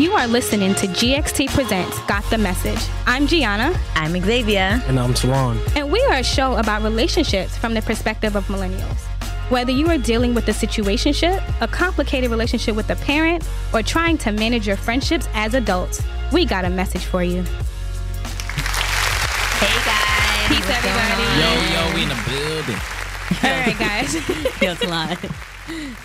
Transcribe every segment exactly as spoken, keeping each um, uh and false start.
You are listening to G X T Presents Got the Message. I'm Gianna. I'm Xavier. And I'm Teron. And we are a show about relationships from the perspective of millennials. Whether you are dealing with a situationship, a complicated relationship with a parent, or trying to manage your friendships as adults, we got a message for you. Hey guys. Peace, What's everybody. Yo, yo, we in the building. All right, guys. Yo, Talon.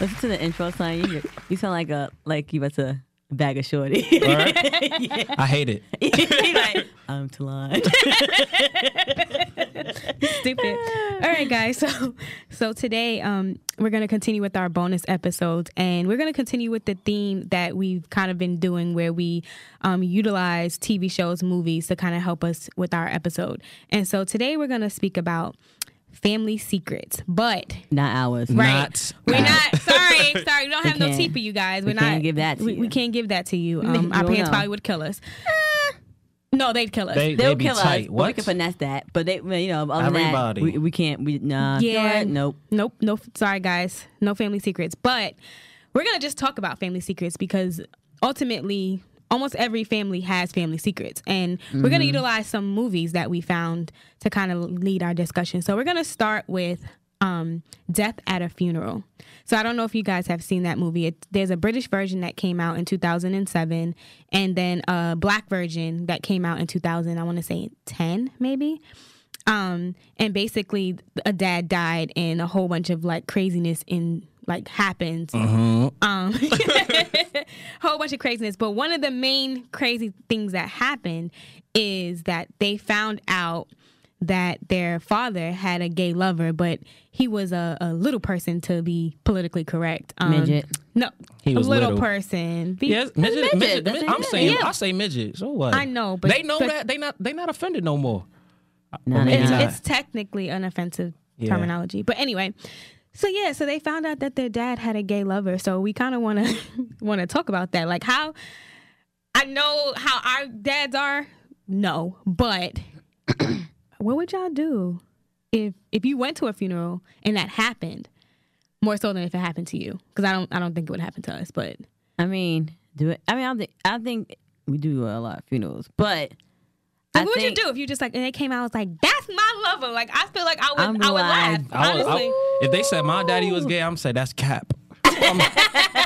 Listen to the intro song. You, you sound like a like you about to bag a shorty. Right? Yeah. I hate it. He's like, I'm Talon. Stupid. All right, guys. So, so today um, we're going to continue with our bonus episodes, and we're going to continue with the theme that we've kind of been doing, where we um, utilize T V shows, movies to kind of help us with our episode. And so today we're going to speak about family secrets, but not ours. Right? Not We're ours. not. Sorry, sorry. We don't have we no tea for you guys. We're we can't not. Give that to we, you. we can't give that to you. Um, our parents know. probably would kill us. No, they'd kill us. They, They'll they'd kill us. We can finesse that, but they, you know, other than that, we, we can't. We nah. Yeah. Nope. Nope. Nope. Sorry, guys. No family secrets. But we're gonna just talk about family secrets because ultimately, almost every family has family secrets, and mm-hmm. we're going to utilize some movies that we found to kind of lead our discussion. So we're going to start with um, Death at a Funeral. So I don't know if you guys have seen that movie. It, there's a British version that came out in two thousand seven, and then a black version that came out in two thousand, I want to say ten maybe. Um, and basically a dad died and a whole bunch of like craziness in like happens. Uh-huh. Um, whole bunch of craziness. But one of the main crazy things that happened is that they found out that their father had a gay lover, but he was a, a little person, to be politically correct. Um, midget. No, he was a little, little. person. Be- yes, midget. midget, midget, midget I'm saying, yeah. I say midget. So what? I know, but they know but, that they not they not offended no more. No, it's, it's technically an offensive yeah. terminology, but anyway. So yeah, so they found out that their dad had a gay lover. So we kind of want to want to talk about that, like how I know how our dads are. No, but what would y'all do if if you went to a funeral and that happened? More so than if it happened to you, because I don't I don't think it would happen to us. But I mean, do it. I mean, I don't think I think we do a lot of funerals, but. Like, what would you do if you just like, and they came out and was like, that's my lover? Like, I feel like I would, I would laugh. I would, honestly. I, if they said my daddy was gay, I'm say that's cap.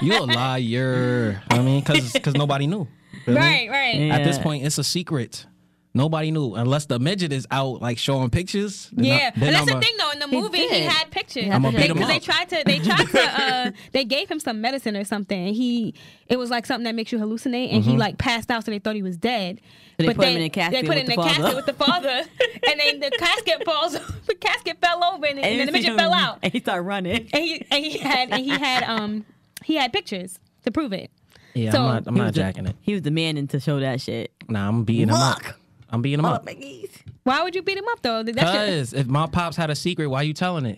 You a liar. I mean, because because nobody knew. Really. Right, right. Yeah. At this point, it's a secret. Nobody knew unless the midget is out like showing pictures. Yeah, I, and that's I'm the a, thing though. In the movie, he, he had pictures. I'm gonna beat him up. They tried to. They tried to. Uh, they gave him some medicine or something. And he. It was like something that makes you hallucinate, and mm-hmm. he like passed out, so they thought he was dead. So they but put then, him in a casket. They put him in a casket with the father, and then the casket falls. The casket fell over, and, and, and then the midget him, fell out. And he started running. And he and he had and he had um he had pictures to prove it. Yeah, so, I'm not, I'm not jacking the, it. He was demanding to show that shit. Nah, I'm beating him up. I'm beating him oh, up. Why would you beat him up, though? Because if my pops had a secret, why are you telling it?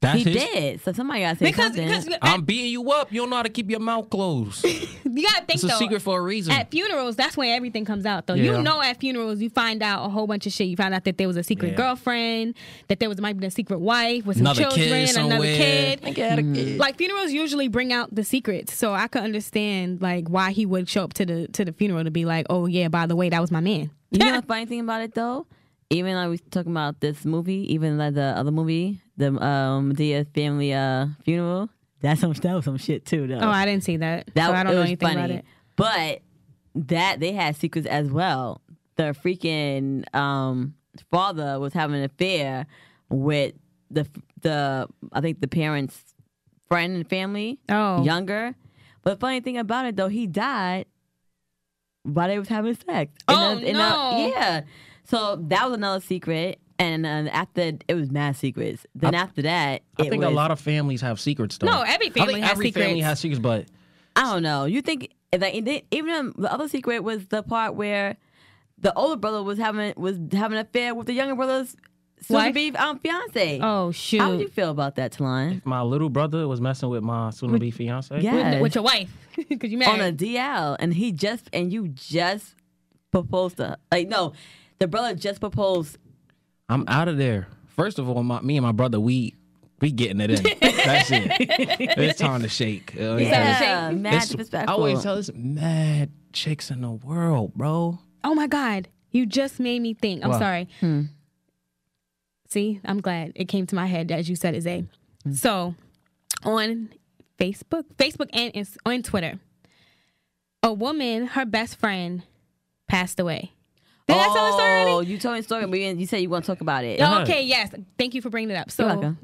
That's he his... did. So somebody got to say because, something. Because, I'm at... beating you up. You don't know how to keep your mouth closed. You got to think, though. It's a secret for a reason. At funerals, that's when everything comes out, though. Yeah. You know at funerals, you find out a whole bunch of shit. You find out that there was a secret yeah. girlfriend, that there was might be a secret wife with some another children, kid another kid. Mm. Like, funerals usually bring out the secrets. So I could understand, like, why he would show up to the to the funeral to be like, oh, yeah, by the way, that was my man. You know the funny thing about it, though? Even like we talking about this movie, even like the other movie, the um, Medea family uh, funeral, that's some that was some shit too though. Oh, I didn't see that. That so was, I don't know anything funny. about it. But that they had secrets as well. The freaking um, father was having an affair with the the I think the parents' friend and family. Oh, younger. But the funny thing about it though, he died while they was having sex. Oh in the, in no! The, yeah. So that was another secret, and uh, after it was mad secrets. Then I, after that, I it think was, a lot of families have secrets. Though. No, every family I think has every secrets. Family has secrets, but I don't know. You think like even the other secret was the part where the older brother was having was having an affair with the younger brother's soon-to-be um, fiance. Oh shoot! How would you feel about that, Talon? If my little brother was messing with my soon-to-be fiance, yeah, with, with your wife, because you married on a D L, and he just and you just proposed to like no. The brother just proposed. I'm out of there. First of all, my, me and my brother, we We getting it in. That's it. It's time to shake. Uh, yeah, yeah. Mad disrespectful. I always tell this mad chicks in the world, bro. Oh my God, you just made me think. I'm wow. sorry. Hmm. See, I'm glad it came to my head as you said, Zay. Hmm. So on Facebook, Facebook and on Twitter, a woman, her best friend, passed away. Did oh, I tell the story already? You told me the story, but you said you want to talk about it. Oh, okay, yes. Thank you for bringing it up. So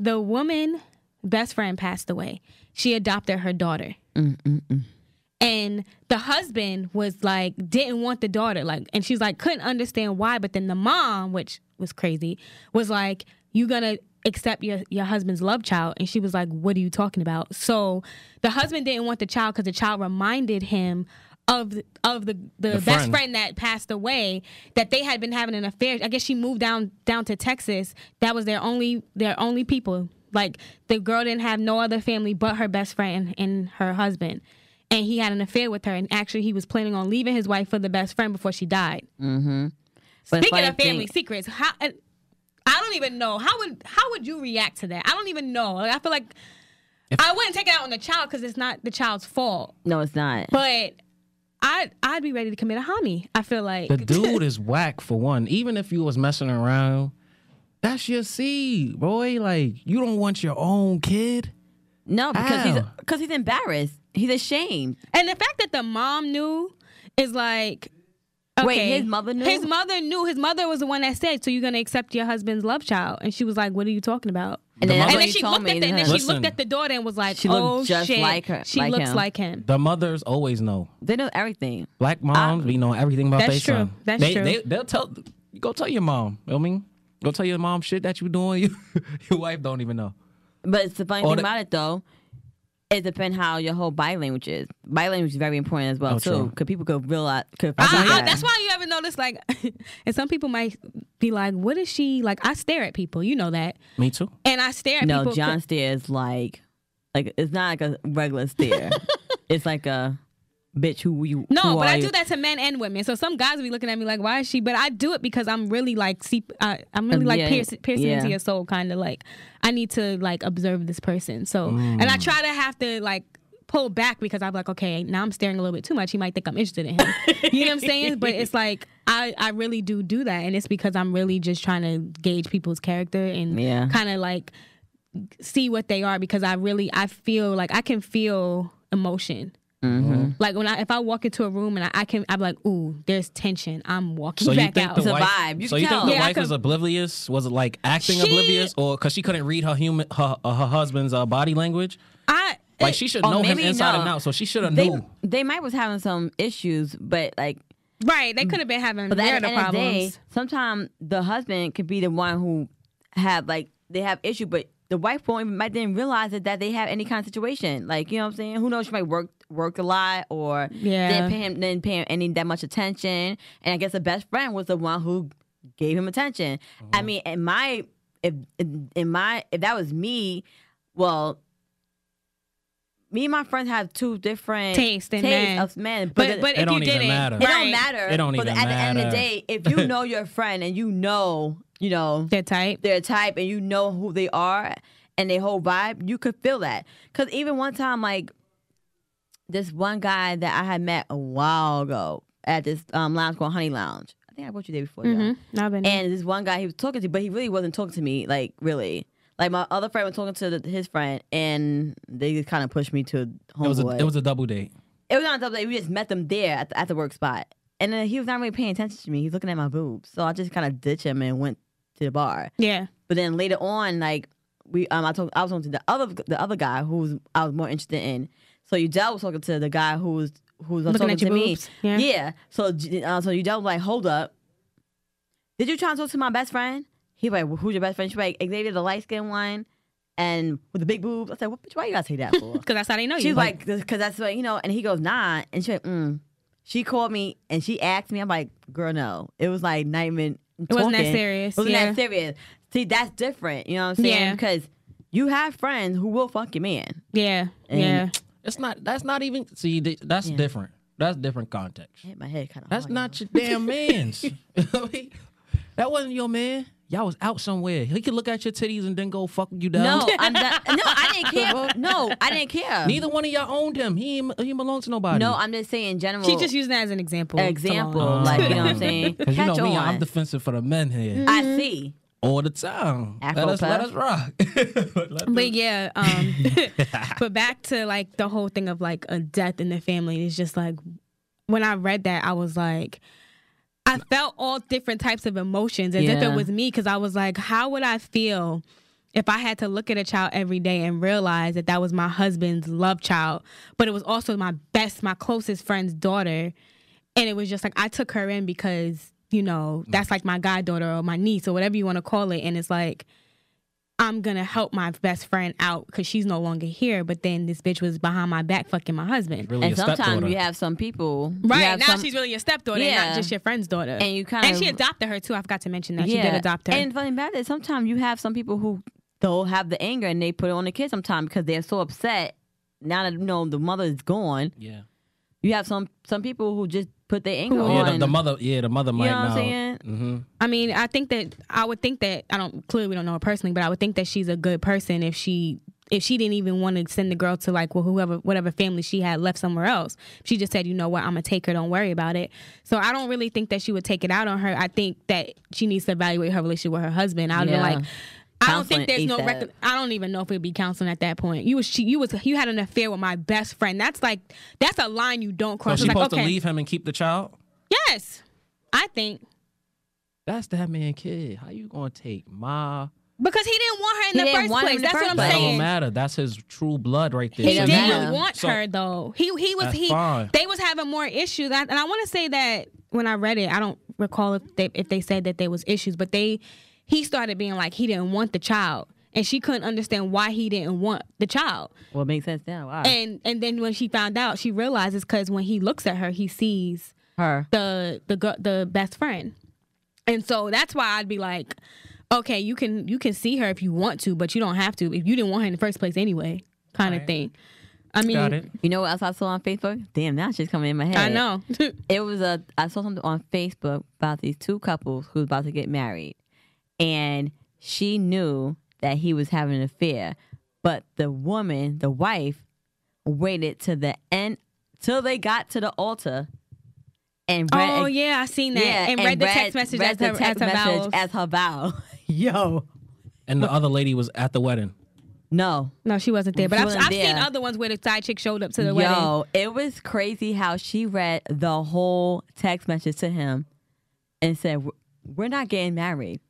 the woman, best friend, passed away. She adopted her daughter. Mm-mm-mm. And the husband was like, didn't want the daughter. like, And she's like, couldn't understand why. But then the mom, which was crazy, was like, you gonna accept your, your husband's love child? And she was like, what are you talking about? So the husband didn't want the child because the child reminded him of the, of the, the, the best friend. friend that passed away, that they had been having an affair. I guess she moved down down to Texas. That was their only their only people. Like, the girl didn't have no other family but her best friend and her husband. And he had an affair with her. And actually, he was planning on leaving his wife for the best friend before she died. Mm-hmm. But speaking of family thing. secrets, how, I don't even know. How would, how would you react to that? I don't even know. Like, I feel like if, I wouldn't take it out on the child because it's not the child's fault. No, it's not. But I'd, I'd be ready to commit a homie, I feel like. The dude is whack, for one. Even if you was messing around, that's your seed, boy. Like, you don't want your own kid? No, because Ow. he's because he's embarrassed. He's ashamed. And the fact that the mom knew is like... Okay. Wait, his mother knew? His mother knew. His mother was the one that said, so you're going to accept your husband's love child? And she was like, what are you talking about? And then, the and then, she, looked at the, and then Listen, she looked at the daughter and was like, she oh, just shit. Like her, she like looks him. like him. The mothers always know. They know everything. Black moms, we know everything about their son. That's they, true. They, they'll tell, go tell your mom. You know what I mean? Go tell your mom shit that you're doing. Your wife don't even know. But it's the funny All thing the, about it, though. It depends how your whole body language is. Body language is very important as well, oh, too. Because people could realize. Could I, I, that. That's why you ever notice, like, and some people might be like, what is she? Like, I stare at people. You know that. Me too. And I stare at no, people. No, John stares like, like, it's not like a regular stare. It's like a bitch who you. No, who but I you? do that to men and women. So some guys will be looking at me like, why is she? But I do it because I'm really like, see, uh, I'm really like yeah, piercing pierce yeah. into your soul, kind of like. I need to like observe this person. So, mm. and I try to have to like pull back because I'm like, okay, now I'm staring a little bit too much. He might think I'm interested in him. You know what I'm saying? But it's like, I, I really do do that. And it's because I'm really just trying to gauge people's character and yeah. kind of like see what they are, because I really, I feel like I can feel emotion. Mm-hmm. Like when I, if I walk into a room and I, I can, I'm like, ooh, there's tension. I'm walking so back out. It's a vibe. You so you tell. think the yeah, wife was oblivious? Was it like acting she, oblivious, or because she couldn't read her human her, uh, her husband's uh, body language? I like it, she should know him inside no. and out, so she should have known. They might was having some issues, but like right, they could have been having marital problems. Sometimes the husband could be the one who have like they have issue, but the wife won't even might didn't realize it, that they have any kind of situation. Like, you know what I'm saying? Who knows? She might work. Worked a lot, or yeah. didn't pay him, didn't pay him any that much attention, and I guess the best friend was the one who gave him attention. Mm-hmm. I mean, in my if in my if that was me, well, me and my friends have two different tastes taste men. of men, but but, but it, if it don't you didn't, matter. It, right. don't matter. It don't even but matter. At the end of the day, if you know your friend and you know you know their type, their type, and you know who they are and their whole vibe, you could feel that. Because even one time, like. This one guy that I had met a while ago at this um, lounge called Honey Lounge. I think I brought you there before. Mm-hmm. I've been and in. This one guy he was talking to, but he really wasn't talking to me, like, really. Like, my other friend was talking to the, his friend, and they just kind of pushed me to homeboy. It, it was a double date. It was not a double date. We just met them there at the, at the work spot. And then he was not really paying attention to me. He was looking at my boobs. So I just kind of ditched him and went to the bar. Yeah. But then later on, like, we um, I, told, I was talking to the other, the other guy who was, I was more interested in. So Udell was talking to the guy who was, who was talking to me. Yeah. yeah. So uh, so Udell was like, hold up. Did you try and talk to my best friend? He was like, well, who's your best friend? She was like, Xavier, the light-skinned one, and with the big boobs. I said, well, bitch, why you got to say that for? Because that's how they know you. She's like, because that's what, you know. And he goes, nah. And she like, mm. She called me, and she asked me. I'm like, girl, no. It was like not even talking. It wasn't that serious. It wasn't yeah. that serious. See, that's different. You know what I'm saying? Yeah. Because you have friends who will fuck your man. Yeah. And yeah. It's not. That's not even. See, that's yeah. different. That's different context. I hit my head kind of. That's not your damn man's. That wasn't your man. y'all was out somewhere. He could look at your titties and then go fuck you down. No, I'm not, no, I didn't care. No, I didn't care. Neither one of y'all owned him. He ain't, he ain't belong to nobody. No, I'm just saying in general. She's just using that as an example. Example, uh, like you know what I'm saying. Catch you know me, on. I'm defensive for the men here. Mm-hmm. I see. All the time. Let us, let us rock. let but yeah, um, but back to like the whole thing of like a death in the family. It's just like when I read that, I was like, I felt all different types of emotions as yeah. if it was me, because I was like, how would I feel if I had to look at a child every day and realize that that was my husband's love child, but it was also my best, my closest friend's daughter. And it was just like, I took her in because, you know, that's like my goddaughter or my niece or whatever you want to call it. And it's like, I'm going to help my best friend out because she's no longer here. But then this bitch was behind my back fucking my husband. Really, and sometimes you have some people. Right, now some, she's really your stepdaughter yeah. and not just your friend's daughter. And you kind and of, she adopted her, too. I forgot to mention that. Yeah. She did adopt her. And funny about it, sometimes you have some people who they'll have the anger and they put it on the kid sometimes because they're so upset. Now that, you know, the mother is gone. Yeah. You have some some people who just put their anger on. Yeah, the, the mother. Yeah, the mother might know. You know what I'm saying? Mm-hmm. I mean, I think that I would think that I don't. Clearly, we don't know her personally, but I would think that she's a good person if she if she didn't even want to send the girl to like well, whoever whatever family she had left somewhere else. She just said, you know what, I'm gonna take her. Don't worry about it. So I don't really think that she would take it out on her. I think that she needs to evaluate her relationship with her husband. I would yeah. be like. I don't think there's no record. I don't even know if we'd be counseling at that point. You was she, you was you had an affair with my best friend. That's like that's a line you don't cross. So she's supposed to leave him and keep the child? Yes, I think. That's that man kid. How you gonna take my? Because he didn't want her in the first place. That's what I'm saying. It don't matter. That's his true blood right there. He didn't want her though. He he was he. They was having more issues. And I want to say that when I read it, I don't recall if they if they said that there was issues, but they. He started being like he didn't want the child, and she couldn't understand why he didn't want the child. Well, it makes sense now. Wow. And and then when she found out, she realizes because when he looks at her, he sees her the the the best friend, and so that's why I'd be like, okay, you can you can see her if you want to, but you don't have to if you didn't want her in the first place anyway, kind of right. thing. I mean, Got it. You know what else I saw on Facebook? Damn, now she's coming in my head. I know. It was a I saw something on Facebook about these two couples who's about to get married. And she knew that he was having an affair, but the woman, the wife, waited to the end till they got to the altar. And read oh a, yeah, I seen that. Yeah, and, and read the read, text message read as her, text as, her message as her vow. Yo. And the other lady was at the wedding. No, no, she wasn't there. But wasn't I've, I've there. seen other ones where the side chick showed up to the Yo, wedding. Yo, it was crazy how she read the whole text message to him and said, "We're not getting married."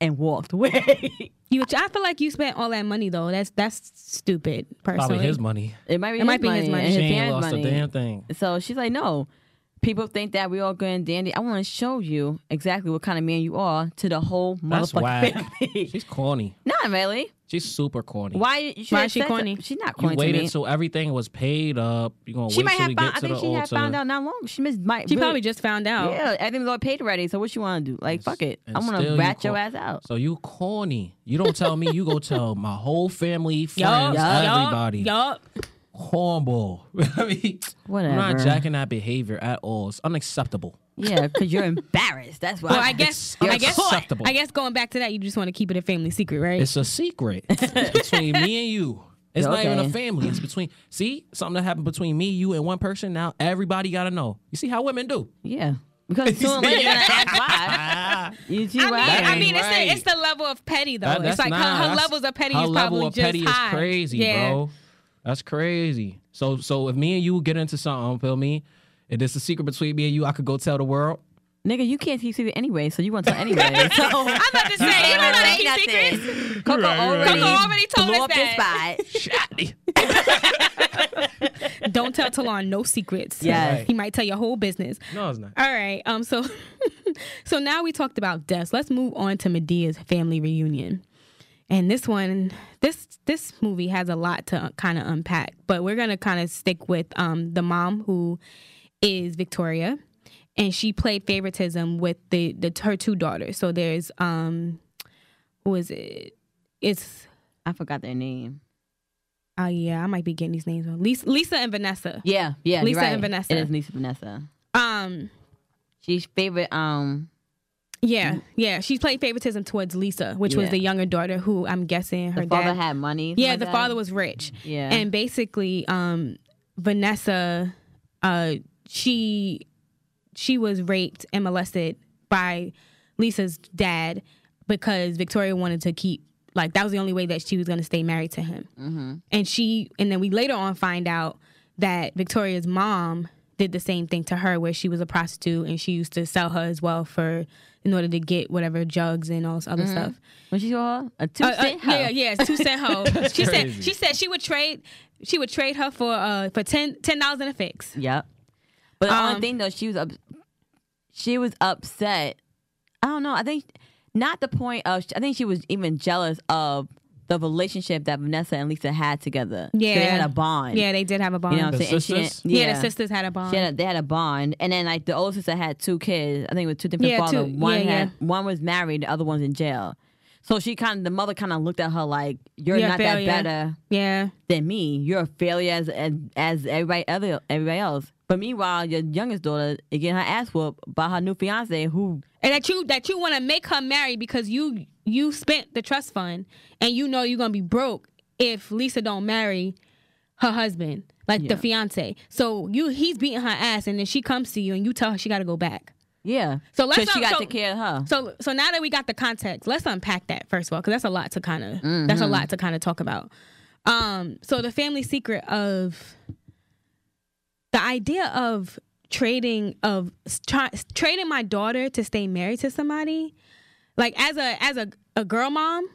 And walked away. you, I feel like you spent all that money though. That's that's stupid. Personally, probably his money. It might be. It his might money. be his money. She his ain't lost money. a damn thing. So she's like, no. People think that we all good and dandy. I want to show you exactly what kind of man you are to the whole motherfucking family. She's corny. Not really. She's super corny. Why? Why is she corny? She's not corny. You waited until everything was paid up. You gonna? She wait might have. Found, I think she altar. had found out not long. She missed. Might, she really, probably just found out. Yeah, everything's all paid already. So what you want to do? Like and, fuck it. I'm gonna rat your ass out. So you corny. You don't tell me. You go tell my whole family, friends, yup, everybody. Yup. yup. Horrible. I mean, whatever. I'm not jacking that behavior at all. It's unacceptable. Yeah, because you're embarrassed. That's why. Well, I guess. I guess. Unacceptable. I guess going back to that, you just want to keep it a family secret, right? It's a secret between me and you. It's okay. Not even a family. It's between. See, something that happened between me, you, and one person. Now everybody got to know. You see how women do? Yeah. Because soon later you're gonna ask why. You see why? I mean, I mean right. it's the it's the level of petty though. That, it's like not, her, her levels of petty is probably just high. Her level of petty is crazy, yeah. bro. That's crazy. So so if me and you get into something, feel me? If it's a secret between me and you, I could go tell the world. Nigga, you can't keep secret anyway, so you want to tell anyway. So, I'm about to say, you don't know how to keep secrets. Coco right, already, right. already told us that. Shot me. Don't tell Talon no secrets. Yeah, right. He might tell your whole business. No, it's not. All right. Um. So, so now we talked about deaths. Let's move on to Medea's family reunion. And this one, this this movie has a lot to kind of unpack, but we're going to kind of stick with um, the mom who is Victoria, and she played favoritism with the, the her two daughters. So there's, um, who is it? It's... I forgot their name. Oh, uh, yeah, I might be getting these names wrong. Lisa, Lisa and Vanessa. Yeah, yeah, Lisa right. and Vanessa. It is Lisa and Vanessa. Um, She's favorite... Um, Yeah, yeah. She's playing favoritism towards Lisa, which yeah. was the younger daughter who I'm guessing her the father dad, had money. Yeah, the dad. father was rich. Yeah. And basically, um, Vanessa, uh, she she was raped and molested by Lisa's dad because Victoria wanted to keep, like, that was the only way that she was going to stay married to him. Mm-hmm. And she, and then we later on find out that Victoria's mom did the same thing to her, where she was a prostitute and she used to sell her as well for, in order to get whatever jugs and all this other mm-hmm. stuff. What she call her? A two cent uh, uh, hoe. Yeah, yeah, two cent hoe. She crazy. said she said she would trade she would trade her for uh for ten ten dollars in a fix. Yep. But the um, only thing though, she was up, she was upset. I don't know. I think not the point of. I think she was even jealous of the relationship that Vanessa and Lisa had together. Yeah, they had a bond. Yeah, they did have a bond. You know what I'm the saying? Sisters? She, yeah. yeah, the sisters had a bond. She had a, they had a bond, and then like the older sister had two kids. I think with two different yeah, fathers. Two, one yeah, had yeah. one was married, the other one's in jail. So she kind of the mother kind of looked at her like, "You're, You're not that better, yeah. than me. You're a failure as as, as everybody other everybody else." But meanwhile, your youngest daughter is getting her ass whooped by her new fiance, who and that you that you want to make her marry because you you spent the trust fund and you know you're gonna be broke if Lisa don't marry her husband, like yeah. the fiance. So you he's beating her ass, and then she comes to you and you tell her she got to go back. Yeah. So let's. She un- got so, to take care of her. So so now that we got the context, let's unpack that first of all, because that's a lot to kind of mm-hmm. that's a lot to kind of talk about. Um. So the family secret of. The idea of trading of tra- trading my daughter to stay married to somebody, like as a as a, a girl mom,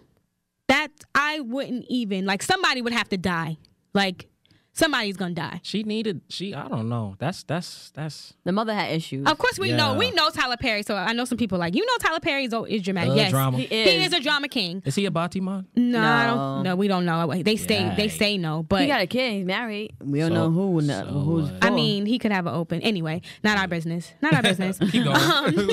that I wouldn't even like. Somebody would have to die. Like somebody's gonna die. She needed. She. I don't know. That's that's that's. The mother had issues. Of course, we yeah. know. We know Tyler Perry. So I know some people like you know Tyler Perry is, is dramatic. Uh, yes, drama. He is. He is a drama king. Is he a Batiman? No, no. I don't, no, we don't know. They say yeah. they say no, but he got a kid. He's married. We don't so, know who. So who's. I mean, he could have an open anyway. Not our business. Not our business. Keep going. Um,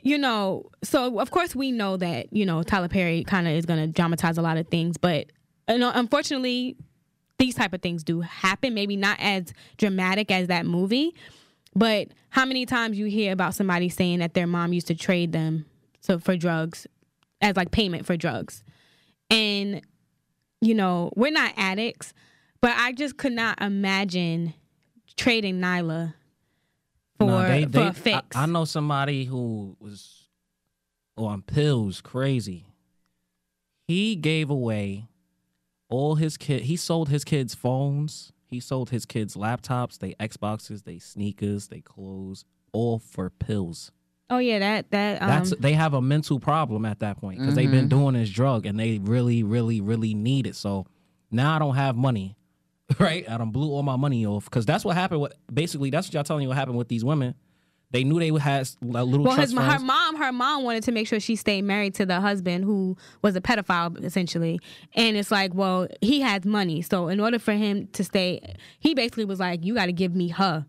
you know. So of course we know that you know Tyler Perry kind of is going to dramatize a lot of things, but you know, unfortunately. These type of things do happen, maybe not as dramatic as that movie, but how many times you hear about somebody saying that their mom used to trade them so for drugs as like payment for drugs. And, you know, we're not addicts, but I just could not imagine trading Nyla for, no, they, for they, a fix. I, I know somebody who was on pills crazy. He gave away... All his kids, he sold his kids' phones, he sold his kids' laptops, they Xboxes, they sneakers, they clothes, all for pills. Oh yeah, that that um... that's they have a mental problem at that point because mm-hmm. they've been doing this drug and they really, really, really need it. So now I don't have money, right? I done blew all my money off because that's what happened. With basically, that's what y'all telling you what happened with these women. They knew they had a little. Well, his, her mom, her mom wanted to make sure she stayed married to the husband who was a pedophile, essentially. And it's like, well, he has money, so in order for him to stay, he basically was like, "You got to give me her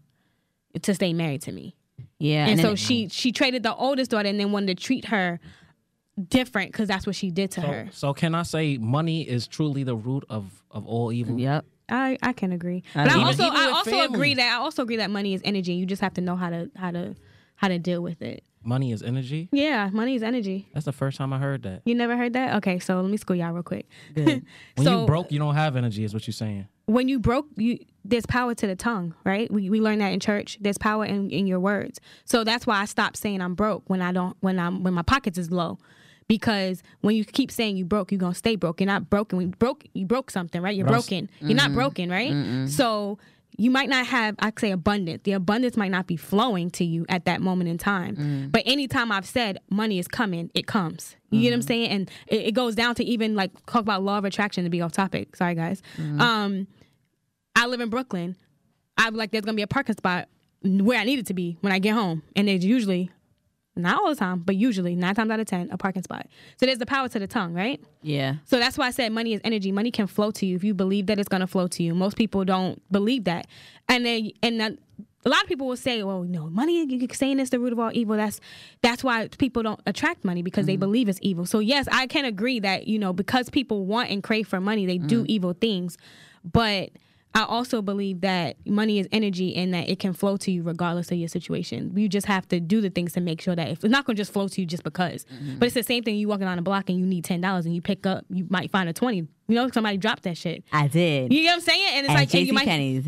to stay married to me." Yeah, and, and so she she traded the oldest daughter and then wanted to treat her different because that's what she did to so, her. So can I say, money is truly the root of of all evil? Yep. I, I can agree, but I, mean, I also I also family. agree that I also agree that money is energy. You just have to know how to how to how to deal with it. Money is energy? Yeah, money is energy. That's the first time I heard that. You never heard that? Okay, so let me school y'all real quick. When so, you broke, you don't have energy, is what you're saying. When you broke, you there's power to the tongue, right? We we learned that in church. There's power in, in your words. So that's why I stopped saying I'm broke when I don't when I'm when my pockets is low. Because when you keep saying you broke, you're going to stay broke. You're not broken. We broke. You broke something, right? You're Ross. broken. You're mm-hmm. not broken, right? Mm-hmm. So you might not have, I'd say, abundance. The abundance might not be flowing to you at that moment in time. Mm. But anytime I've said money is coming, it comes. You mm-hmm. get what I'm saying? And it, it goes down to even, like, talk about law of attraction to be off topic. Sorry, guys. Mm-hmm. Um, I live in Brooklyn. I'm like, there's going to be a parking spot where I need it to be when I get home. And there's usually... Not all the time, but usually, nine times out of ten, a parking spot. So there's the power to the tongue, right? Yeah. So that's why I said money is energy. Money can flow to you if you believe that it's going to flow to you. Most people don't believe that. And then, and then a lot of people will say, well, no, money, you're saying it's the root of all evil. That's that's why people don't attract money because mm-hmm. they believe it's evil. So, yes, I can agree that, you know, because people want and crave for money, they mm-hmm. do evil things. But I also believe that money is energy and that it can flow to you regardless of your situation. You just have to do the things to make sure that if, it's not going to just flow to you just because. Mm-hmm. But it's the same thing. You walking on a block and you need ten dollars and you pick up, you might find a twenty. You know, somebody dropped that shit. I did. You know what I'm saying? And it's and like, J C and you might Kenny's.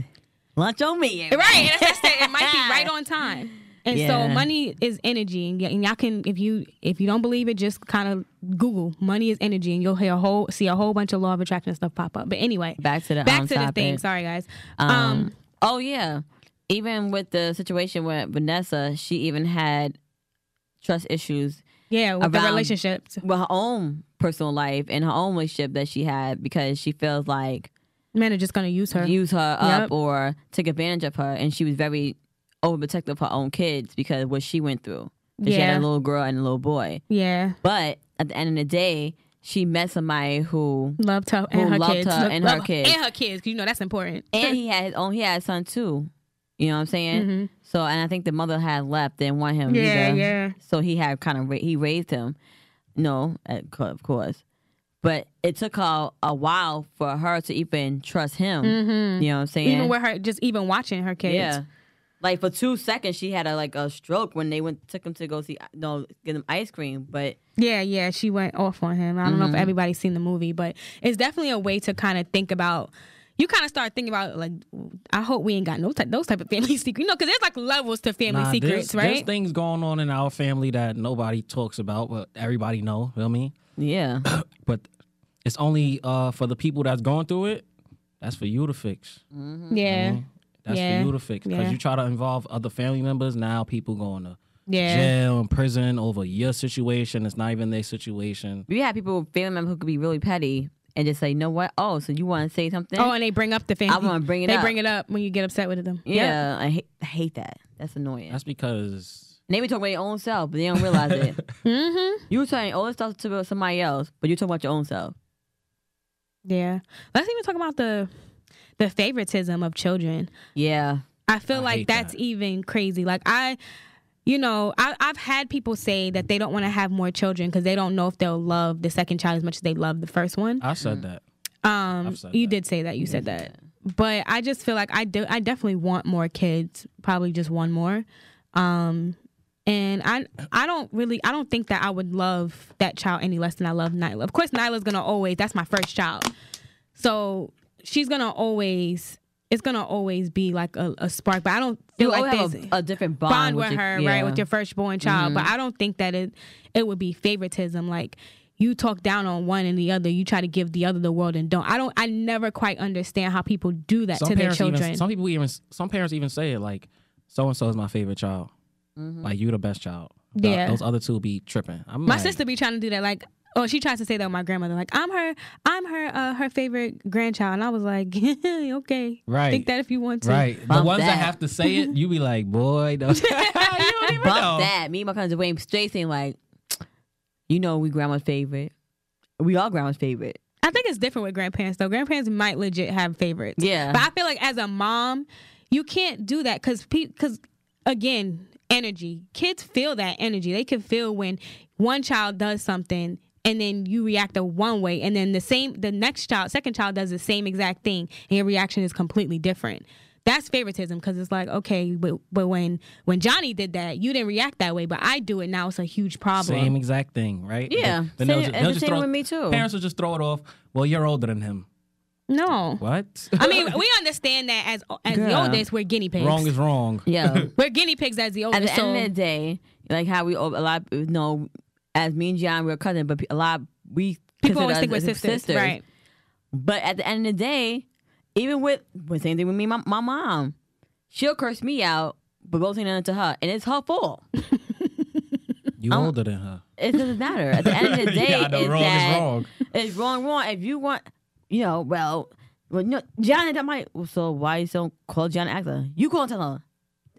Lunch on me. Right. And that's it. It might be right on time. And yeah. so money is energy, and, y- and y'all can, if you if you don't believe it, just kind of Google money is energy, and you'll hear a whole see a whole bunch of law of attraction stuff pop up. But anyway, back to the back um, to the thing. It. Sorry guys. Um, um, oh yeah, even with the situation with Vanessa, she even had trust issues. Yeah, with around, the relationships, with her own personal life and her own relationship that she had because she feels like men are just gonna use her, use her yep. up or take advantage of her, and she was very overprotective of her own kids because of what she went through. Yeah. She had a little girl and a little boy. Yeah. But at the end of the day, she met somebody who loved her and her loved kids. Her and, Lo- her love kids. And her kids. Cause you know that's important. And he had his own he had a son too. You know what I'm saying? Mm-hmm. So and I think the mother had left, didn't want him yeah, either. Yeah. So he had kind of ra- he raised him. No, of course. But it took her a while for her to even trust him. Mm-hmm. You know what I'm saying? Even with her just even watching her kids. Yeah. Like for two seconds, she had a like a stroke when they went took him to go see no get him ice cream. But yeah, yeah, she went off on him. I don't mm-hmm. know if everybody's seen the movie, but it's definitely a way to kind of think about. You kind of start thinking about like, I hope we ain't got no type, those type of family secrets. You know, because there's like levels to family nah, secrets, there's, right? There's things going on in our family that nobody talks about, but everybody know. Feel me? Yeah. But it's only uh, for the people that's going through it. That's for you to fix. Mm-hmm. Yeah. Mm-hmm. That's yeah. for you to fix. Because yeah. you try to involve other family members, now people going to yeah. jail and prison over your situation. It's not even their situation. We have people, family members who could be really petty and just say, you know what? Oh, so you want to say something? Oh, and they bring up the family. I want to bring it they up. They bring it up when you get upset with them. Yeah, yeah. I, hate, I hate that. That's annoying. That's because... And they be talking about their own self, but they don't realize it. Mm-hmm. You were talking all this stuff to somebody else, but you're talking about your own self. Yeah. Let's even talk about the... the favoritism of children. Yeah. I feel I like that's that. even crazy. Like I, you know, I, I've had people say that they don't want to have more children because they don't know if they'll love the second child as much as they love the first one. I said that. Um, said you that. did say that. You yeah. said that. But I just feel like I do. I definitely want more kids. Probably just one more. Um, and I, I don't really, I don't think that I would love that child any less than I love Nyla. Of course, Nyla's gonna always. That's my first child. So. She's gonna always, it's gonna always be like a, a spark, but I don't feel you like there's a, a different bond, bond with, with your, her, yeah. right, with your firstborn child. Mm-hmm. But I don't think that it it would be favoritism. Like you talk down on one and the other, you try to give the other the world and don't. I don't. I never quite understand how people do that some to their children. Even, some people even, some parents even say it like, so and so is my favorite child. Mm-hmm. Like you the best child. The, yeah, those other two be tripping. I'm my like, sister be trying to do that like. Oh, she tries to say that with my grandmother. Like, I'm her, I'm her, uh, her favorite grandchild. And I was like, okay, right. Think that if you want to. Right. Bump the ones that. that have to say it, you be like, boy, no. You don't even Bump know. that. Me and my cousin Wayne straight saying like, you know, we grandma's favorite. We all grandma's favorite. I think it's different with grandparents though. Grandparents might legit have favorites. Yeah. But I feel like as a mom, you can't do that because pe- because again, energy. Kids feel that energy. They can feel when one child does something. And then you react the one way, and then the same, the next child, second child does the same exact thing, and your reaction is completely different. That's favoritism because it's like, okay, but but when when Johnny did that, you didn't react that way, but I do it now. It's a huge problem. Same exact thing, right? Yeah, but, but same, they'll, they'll the just same throw, with me too. Parents will just throw it off. Well, you're older than him. No. What? I mean, we understand that as as Girl. the oldest, we're guinea pigs. Wrong is wrong. Yeah, we're guinea pigs as the oldest. At the so, end of the day, like how we a lot you know. As me and John, we're cousins, but a lot we people always think we're sisters, sisters, right? But at the end of the day, even with the same thing with me, my, my mom, she'll curse me out, but both ain't nothing to her, and it's her fault. You um, older than her. It doesn't matter. At the end of the day, yeah, it's wrong, that, is wrong. It's wrong, wrong. If you want, you know, well, well, no, John, that might. So why you don't call John actor? You go and tell her.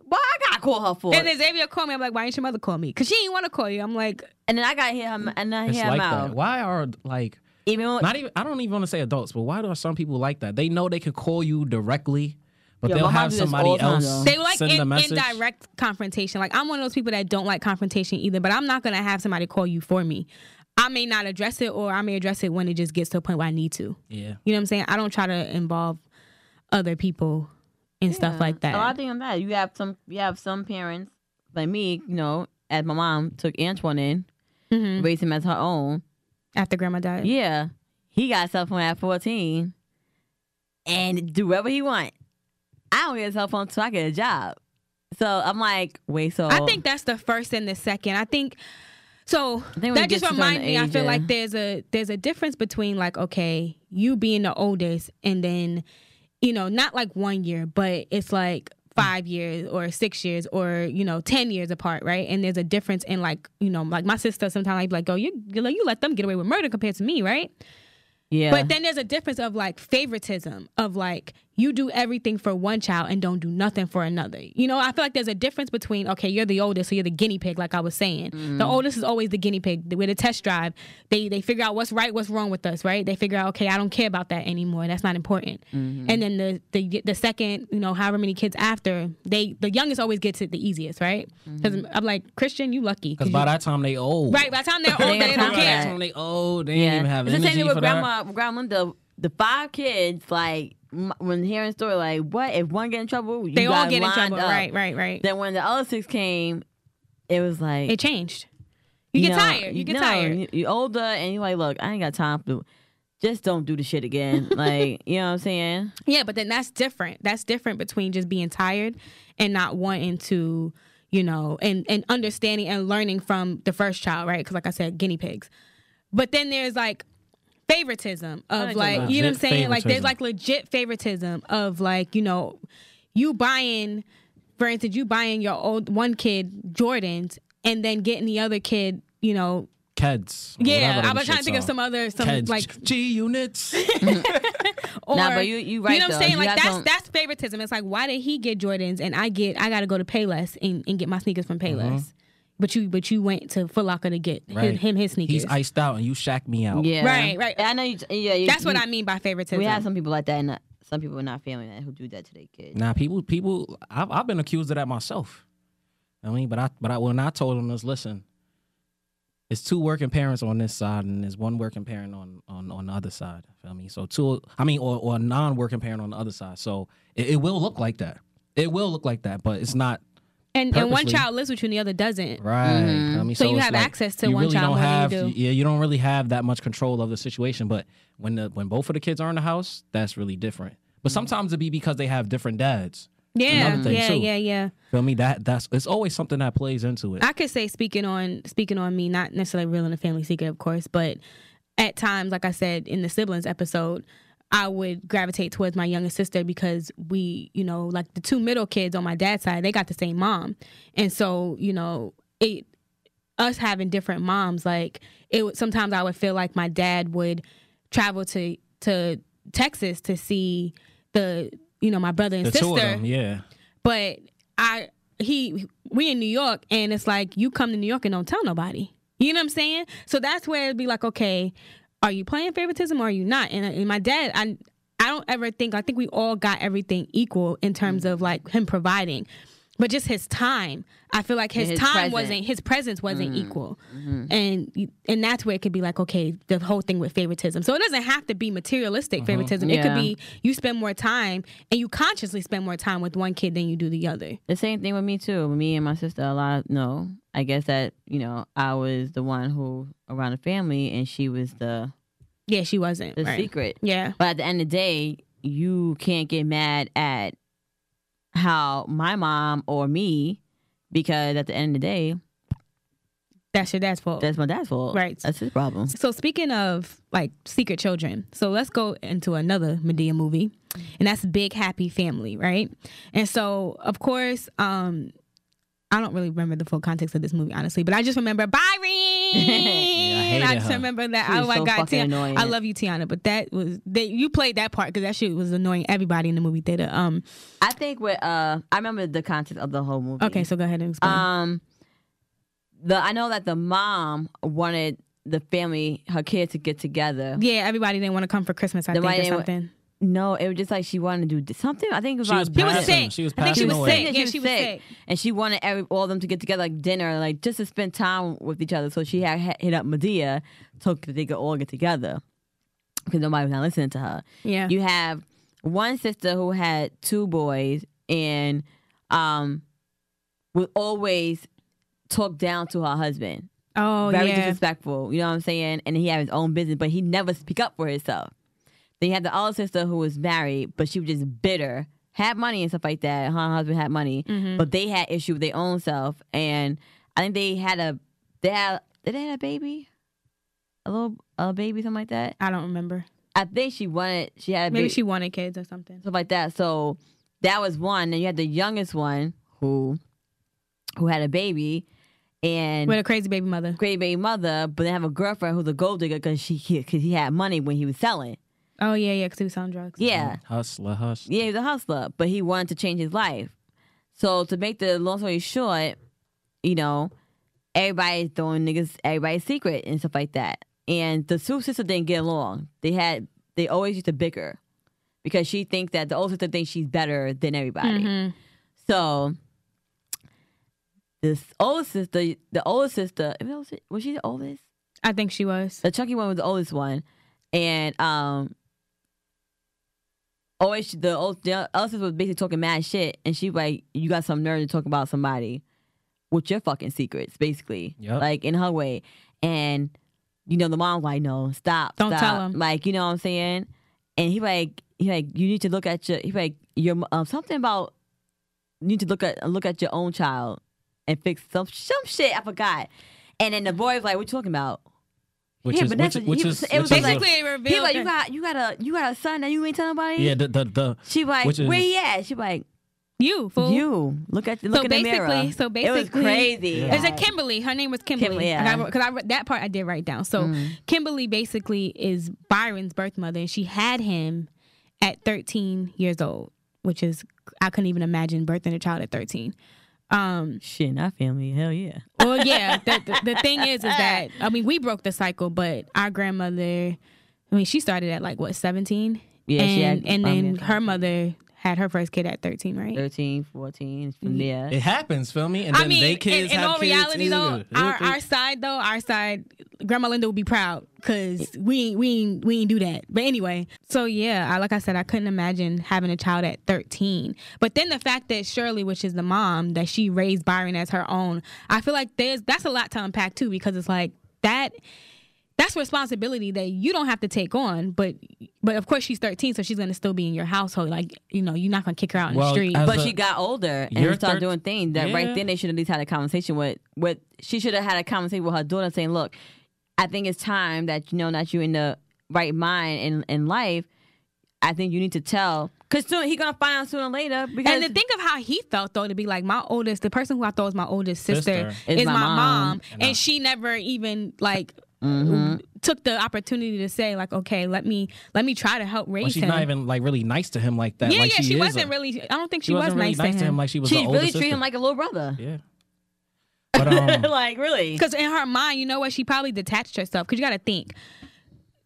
Well, I gotta call her for it. And then Xavier called me. I'm like, why didn't your mother call me? Because she didn't want to call you. I'm like, and then I gotta hear him and I hear like him out. That. Why are like even when, not even? I don't even want to say adults, but why are some people like that? They know they can call you directly, but yo, they'll have somebody else. Time, they like send in, the message. Indirect confrontation. Like I'm one of those people that don't like confrontation either. But I'm not gonna have somebody call you for me. I may not address it, or I may address it when it just gets to a point where I need to. Yeah, you know what I'm saying? I don't try to involve other people and yeah. stuff like that. A lot of things on that. You have some you have some parents like me, you know, as my mom took Antoine in, mm-hmm. raised him as her own. After grandma died? Yeah. He got a cell phone at fourteen and do whatever he want. I don't get a cell phone until I get a job. So I'm like, wait, so I think that's the first and the second. I think so I think that just reminds me, I feel like there's a there's a difference between like, okay, you being the oldest and then, you know, not like one year, but it's like five years or six years or, you know, ten years apart, right? And there's a difference in like, you know, like my sister sometimes I'd be like, oh, you you let them get away with murder compared to me, right? Yeah. But then there's a difference of like favoritism of like you do everything for one child and don't do nothing for another. You know, I feel like there's a difference between, okay, you're the oldest, so you're the guinea pig, like I was saying. Mm. The oldest is always the guinea pig. With a test drive, they they figure out what's right, what's wrong with us, right? They figure out, okay, I don't care about that anymore. That's not important. Mm-hmm. And then the, the the second, you know, however many kids after, they the youngest always gets it the easiest, right? Because mm-hmm. I'm like, Christian, you lucky. Because by that time they old. Right, by the time they're old, they don't care. By the time they old, they yeah. ain't even have it's energy the same with for grandma, that. Grandma Linda, the five kids, like, when hearing a story like what if one get in trouble you they all get in trouble up. right right right then when the other six came it was like it changed you, you get know, tired you get no, tired you're older and you're like look I ain't got time to just don't do the shit again like you know what I'm saying yeah but then that's different that's different between just being tired and not wanting to you know and and understanding and learning from the first child right because like I said guinea pigs but then there's like favoritism of like you know what I'm saying like there's like legit favoritism of like you know you buying for instance you buying your old one kid Jordans and then getting the other kid you know Keds yeah I was trying to think of some other some Keds. Like G units or nah, but you you right you know what I'm saying like that's don't... that's favoritism it's like why did he get Jordans and I get I gotta go to Payless and, and get my sneakers from Payless mm-hmm. But you, but you went to Foot Locker to get right. him, him his sneakers. He's iced out, and you shacked me out. Yeah, right, right. I know. You, yeah, you, that's you, what I mean by favoritism. We have some people like that, and some people are not feeling that who do that to their kids. Nah, people, people. I've, I've been accused of that myself. I mean, but I, but I, when I told them this, listen, it's two working parents on this side, and there's one working parent on on, on the other side. Feel me? So two, I mean, or, or a non-working parent on the other side. So it, it will look like that. It will look like that, but it's not. And, and one child lives with you and the other doesn't. Right. Mm-hmm. I mean, so, so you have like, access to one really child. Don't have, you do. Yeah, you don't really have that much control of the situation. But when the when both of the kids are in the house, that's really different. But mm-hmm. sometimes it be because they have different dads. Yeah, yeah, too. yeah, yeah. Feel me? That that's it's always something that plays into it. I could say speaking on speaking on me, not necessarily real in a family secret, of course, but at times, like I said in the siblings episode. I would gravitate towards my younger sister because we, you know, like the two middle kids on my dad's side, they got the same mom. And so, you know, it us having different moms, like it sometimes I would feel like my dad would travel to to Texas to see the, you know, my brother and the sister. Two of them, yeah. But I he we in New York and it's like you come to New York and don't tell nobody. You know what I'm saying? So that's where it'd be like, okay, are you playing favoritism or are you not? And, and my dad, I I don't ever think, I think we all got everything equal in terms mm-hmm. of like him providing. But just his time, I feel like his, his time present. wasn't, his presence wasn't mm-hmm. equal. Mm-hmm. And and that's where it could be like, okay, the whole thing with favoritism. So it doesn't have to be materialistic mm-hmm. favoritism. Yeah. It could be you spend more time and you consciously spend more time with one kid than you do the other. The same thing with me too. Me and my sister, a lot of, no. I guess that, you know, I was the one who around the family and she was the... Yeah, she wasn't. The right. secret. Yeah. But at the end of the day, you can't get mad at how my mom or me, because at the end of the day... That's your dad's fault. That's my dad's fault. Right. That's his problem. So speaking of, like, secret children, so let's go into another Medea movie, and that's Big Happy Family, right? And so, of course... um I don't really remember the full context of this movie, honestly, but I just remember Byron. yeah, I, I just her. remember that. She oh my so God, Tiana, I love you, Tiana, but that was they, you played that part because that shit was annoying everybody in the movie theater. Um, I think with uh, I remember the context of the whole movie. Okay, so go ahead and explain. Um, the I know that the mom wanted the family, her kids, to get together. Yeah, everybody didn't want to come for Christmas. I everybody think or something. No, it was just like she wanted to do something. I think it was she, like, was, she was sick. She was I think she was away. sick. Yeah, yeah, she was sick. sick. And she wanted every, all of them to get together, like dinner, like just to spend time with each other. So she had hit up Medea, so they could all get together because nobody was not listening to her. Yeah. You have one sister who had two boys and um, would always talk down to her husband. Oh, Very yeah. disrespectful. You know what I'm saying? And he had his own business, but he never speak up for himself. Then you had the older sister who was married, but she was just bitter. Had money and stuff like that. Her husband had money, mm-hmm. but they had issue with their own self. And I think they had a they had did they have a baby, a little a baby, something like that. I don't remember. I think she wanted she had a maybe baby. She wanted kids or something, something like that. So that was one. And you had the youngest one who who had a baby and with a crazy baby mother, crazy baby mother, but they have a girlfriend who's a gold digger because she because he had money when he was selling. Oh, yeah, yeah, because he was on drugs. Yeah. Hustler, hustler. Yeah, he was a hustler, but he wanted to change his life. So to make the long story short, you know, everybody's throwing niggas, everybody's secret and stuff like that. And the two sisters didn't get along. They had, they always used to bicker because she thinks that the older sister thinks she's better than everybody. Mm-hmm. So this older sister, the older sister, was she the oldest? I think she was. The chunky one was the oldest one. And, um... always the old the other sister was basically talking mad shit, and she like, you got some nerve to talk about somebody with your fucking secrets, basically. Yep. Like in her way, and you know the mom's like, no, stop, don't stop. Tell him. Like, you know what I'm saying? And he like he like you need to look at your he like your uh, something about you need to look at look at your own child and fix some some shit I forgot. And then the boy was like, what you talking about? Which yeah, is, but that's which, what, which was, is, it was basically like, revealed. He like, you got, you got a, you got a son that you ain't telling nobody. Yeah, the the. the she like, where is, he at? She like, you fool. You look at, look so in the mirror. So basically, it was crazy. Yeah. It's a Kimberly. Her name was Kimberly. Kimberly yeah. Because I, I that part I did write down. So mm. Kimberly basically is Byron's birth mother, and she had him at thirteen years old, which is I couldn't even imagine birthing a child at thirteen. Um, Shit, in our family, hell yeah. Well, yeah. The, the, the thing is, is that I mean, we broke the cycle, but our grandmother, I mean, she started at like what seventeen, yeah, and, she had, and then her mother had her first kid at thirteen, right? thirteen, fourteen, from there. It happens, feel me? And then I mean, they kids in, in all kids reality, though, our, our side though, our side, Grandma Linda would be proud because we we we ain't do that. But anyway, so yeah, I, like I said, I couldn't imagine having a child at thirteen. But then the fact that Shirley, which is the mom, that she raised Byron as her own, I feel like there's that's a lot to unpack too, because it's like that. That's responsibility that you don't have to take on, but but of course she's thirteen, so she's gonna still be in your household. Like, you know, you're not gonna kick her out in well, the street. But a, she got older and started doing things that yeah. right then they should at least had a conversation with. With she should have had a conversation with her daughter saying, "Look, I think it's time that you know that you're in the right mind in in life. I think you need to tell." Because soon he's going to find out sooner or later. Because and to think of how he felt, though, to be like, my oldest, the person who I thought was my oldest sister, sister. is, is my, my mom. mom and, and she never even, like, mm-hmm. took the opportunity to say, like, okay, let me let me try to help raise well, she's him. She's not even, like, really nice to him like that. Yeah, like yeah, she, she wasn't a, really, I don't think she, she was wasn't really nice, nice to him. him like she was she the really treated sister. him like a little brother. Yeah. But, um, like, really? Because in her mind, you know what? She probably detached herself. Because you got to think,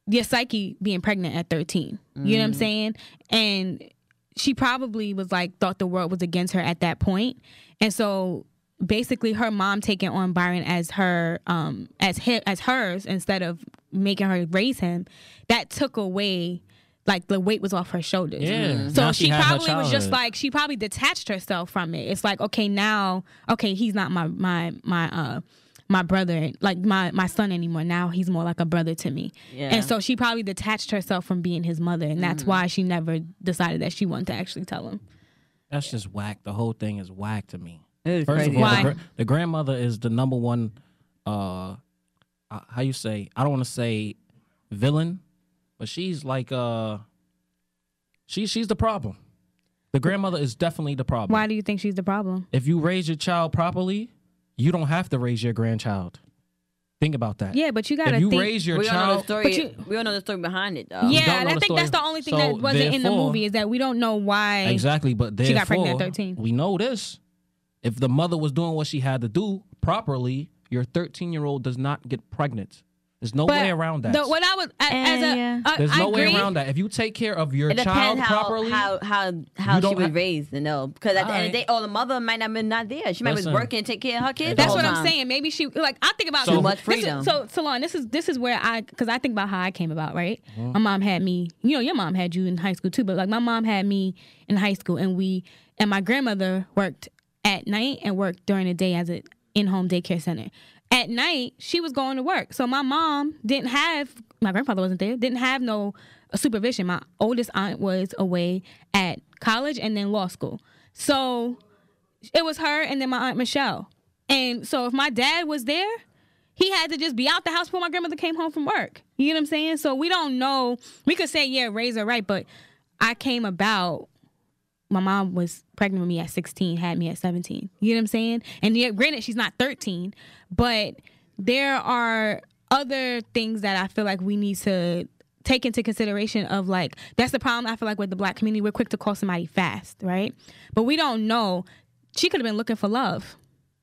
your psyche being pregnant at thirteen. Mm. You know what I'm saying? And she probably was like, thought the world was against her at that point. And so basically her mom taking on Byron as her, um, as his, as hers, instead of making her raise him, that took away, like the weight was off her shoulders. Yeah. So she, she probably was just like, she probably detached herself from it. It's like, okay, now, okay, he's not my, my, my, uh, my brother, like my, my son anymore. Now he's more like a brother to me. Yeah. And so she probably detached herself from being his mother. And that's mm. why she never decided that she wanted to actually tell him. That's yeah. just whack. The whole thing is whack to me. First crazy. of all, the, the grandmother is the number one, uh, how you say, I don't want to say villain, but she's like, uh, she, she's the problem. The grandmother is definitely the problem. Why do you think she's the problem? If you raise your child properly, you don't have to raise your grandchild. Think about that. Yeah, but you gotta. If you think, raise your we child, don't know the story, but you, we don't know the story behind it, though. Yeah, and I think that's the only thing so that wasn't in the movie is that we don't know why exactly. But she got pregnant at thirteen. We know this. If the mother was doing what she had to do properly, your thirteen-year-old does not get pregnant. There's no but way around that. The, when I was, I, and, as a, yeah. I, there's I no agree. way around that. If you take care of your it child how, properly, how how how she was raised, you know, because at the right. end of the day, oh, the mother might not been not there. She might Listen, was working and take care of her kids. That's what time. I'm saying. Maybe she like I think about so, too much freedom. Is, so Salon, this is this is where I because I think about how I came about. Right, mm-hmm. My mom had me. You know, your mom had you in high school too, but like my mom had me in high school, and we and my grandmother worked at night and worked during the day as an in-home daycare center. At night, she was going to work. So my mom didn't have, my grandfather wasn't there, didn't have no supervision. My oldest aunt was away at college and then law school. So it was her and then my Aunt Michelle. And so if my dad was there, he had to just be out the house before my grandmother came home from work. You know what I'm saying? So we don't know. We could say, yeah, raise her right, but I came about... My mom was pregnant with me at sixteen, had me at seventeen. You know what I'm saying? And yet, granted, she's not thirteen, but there are other things that I feel like we need to take into consideration of, like, that's the problem I feel like with the Black community. We're quick to call somebody fast, right? But we don't know. She could have been looking for love,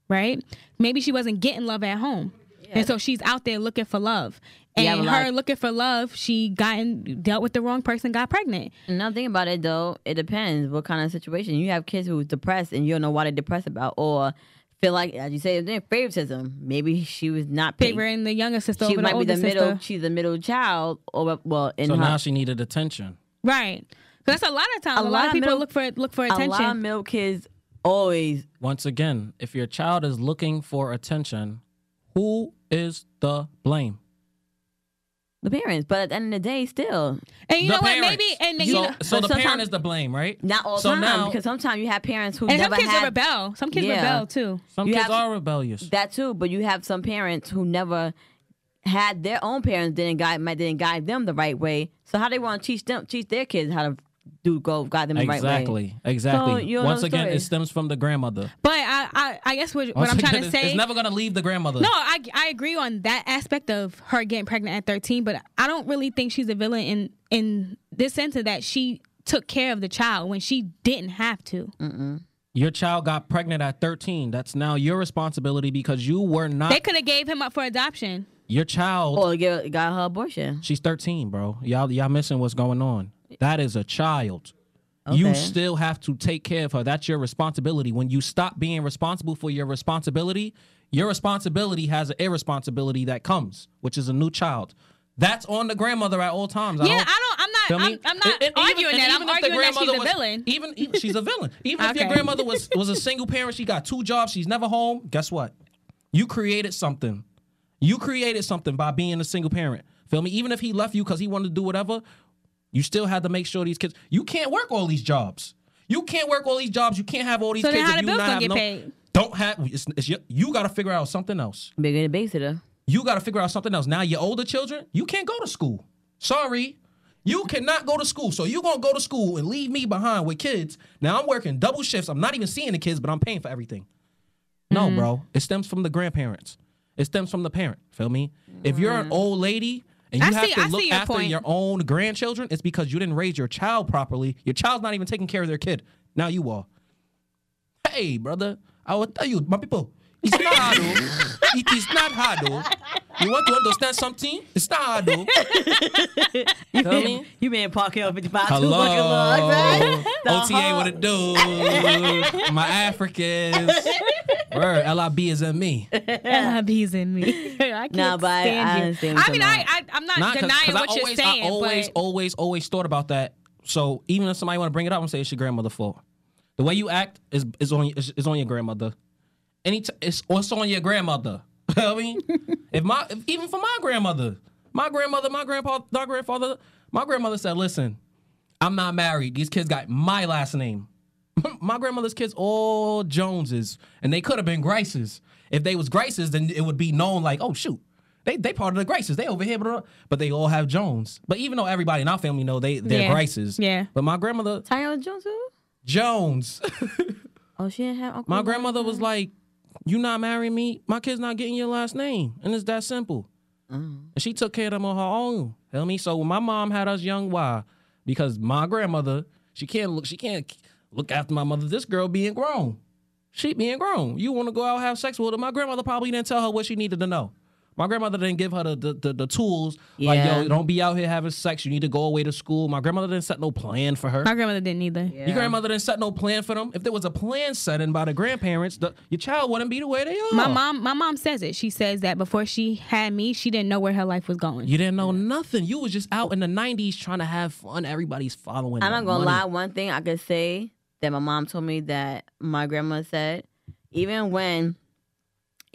right? Maybe she wasn't getting love at home. Yeah. And so she's out there looking for love. And yeah, her like, looking for love, she gotten dealt with the wrong person, got pregnant. Another thing about it, though, it depends what kind of situation. You have kids who's depressed, and you don't know what they're depressed about, or feel like, as you say, favoritism. Maybe she was not picked. Favoring the younger sister over the older sister. She might be the middle. She's the middle child, or well, in so her. Now she needed attention, right? Because that's a lot of times. A, a lot, lot of people middle, look for look for attention. A lot of middle kids always. Once again, if your child is looking for attention, who is the blame? The parents, but at the end of the day, still. And you the know parents. What? Maybe and you so, know, so the parent is the blame, right? Not all the so time, now, because sometimes you have parents who and never have. Some kids have, are rebel. Some kids yeah. rebel too. Some you kids have, are rebellious. That too, but you have some parents who never had their own parents didn't guide, didn't guide them the right way. So how they want to teach them, teach their kids how to do go guide them the exactly. right way? Exactly, exactly. So Once again, stories. It stems from the grandmother. But I, I, I guess what, what I'm again, trying to say, it's never gonna leave the grandmother. No, I, I agree on that aspect of her getting pregnant at thirteen, but I don't really think she's a villain in in this sense of that she took care of the child when she didn't have to. Mm-mm. Your child got pregnant at thirteen. That's now your responsibility because you were not. They could have gave him up for adoption. Your child. Or give, got her abortion. She's thirteen, bro. Y'all, y'all missing what's going on. That is a child. Okay. You still have to take care of her. That's your responsibility. When you stop being responsible for your responsibility, your responsibility has an irresponsibility that comes, which is a new child. That's on the grandmother at all times. Yeah, I don't. I don't I'm not. I'm, I'm not and, and arguing even, that. I'm arguing that she's a was, villain. Even, even she's a villain. Even okay. if your grandmother was was a single parent, she got two jobs, she's never home. Guess what? You created something. You created something by being a single parent. Feel me? Even if he left you because he wanted to do whatever. You still had to make sure these kids... You can't work all these jobs. You can't work all these jobs. You can't have all these so kids. So how the bills going to get no, paid? Don't have... It's, it's your, you got to figure out something else. Bigger than babysitter. You got to figure out something else. Now, your older children, you can't go to school. Sorry. You cannot go to school. So you're going to go to school and leave me behind with kids. Now, I'm working double shifts. I'm not even seeing the kids, but I'm paying for everything. No, mm-hmm. bro. It stems from the grandparents. It stems from the parent. Feel me? Mm-hmm. If you're an old lady... And you I have see, to I look your after point. Your own grandchildren, it's because you didn't raise your child properly. Your child's not even taking care of their kid. Now you are. Hey, brother, I will tell you, my people, it's not hard, though. It is not hard, though. You want to understand something? It's not hard, though. You feel me? You been parking up fifty-five too much. Hello. O T A, what it do? My Africans. Word, L I B is in me. L I B is in me. I can't nah, but stand I, you. I, I mean, I, I, I'm not nah, denying cause, cause what I you're always, saying. I always, but... always, always thought about that. So even if somebody want to bring it up, I'm saying it's your grandmother's fault. The way you act is is on is, is on your grandmother. Any t- it's also on your grandmother. You know what I mean? if my if, even for my grandmother, my grandmother, my grandpa, my grandfather, my grandmother said, "Listen, I'm not married. These kids got my last name." My grandmother's kids all Joneses, and they could have been Graces. If they was Graces, then it would be known like, oh, shoot, they they part of the Graces. They over here, but they all have Jones. But even though everybody in our family know they, they're yeah. Graces. Yeah. But my grandmother... Tyler Jones who? Jones. Oh, she didn't have... Uncle my grandmother was like, you not marrying me, my kid's not getting your last name. And it's that simple. Mm. And she took care of them on her own. Tell me? So when my mom had us young, why? Because my grandmother, she can't look... She can't... Look after my mother. This girl being grown. She being grown. You want to go out and have sex with her. My grandmother probably didn't tell her what she needed to know. My grandmother didn't give her the the, the, the tools. Yeah. Like, yo, don't be out here having sex. You need to go away to school. My grandmother didn't set no plan for her. My grandmother didn't either. Yeah. Your grandmother didn't set no plan for them. If there was a plan set in by the grandparents, the, your child wouldn't be the way they are. My mom, my mom says it. She says that before she had me, she didn't know where her life was going. You didn't know yeah. nothing. You was just out in the nineties trying to have fun. Everybody's following. I'm not gonna money. lie. One thing I could say that my mom told me that my grandma said, even when.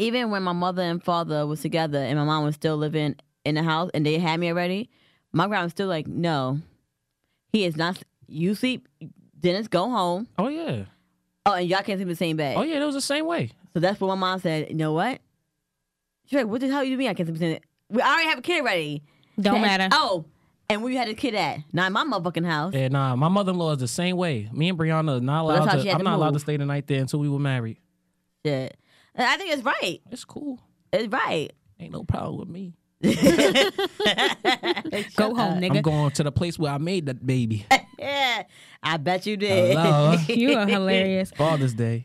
Even when my mother and father was together and my mom was still living in the house and they had me already, my grandma was still like, no, he is not. You sleep, Dennis, go home. Oh, yeah. Oh, and y'all can't sleep in the same bed. Oh, yeah, it was the same way. So that's what my mom said. You know what? She's like, what the hell do you mean I can't sleep in the same bed? I already have a kid already. Don't and, matter. Oh, and where you had a kid at? Not in my motherfucking house. Yeah, nah, my mother-in-law is the same way. Me and Brianna are not allowed well, to, I'm to not move. allowed to stay the night there until we were married. Shit. I think it's right. It's cool. It's right. Ain't no problem with me. Go home, nigga. I'm going to the place where I made that baby. Yeah, I bet you did. Hello. You are hilarious. Father's Day.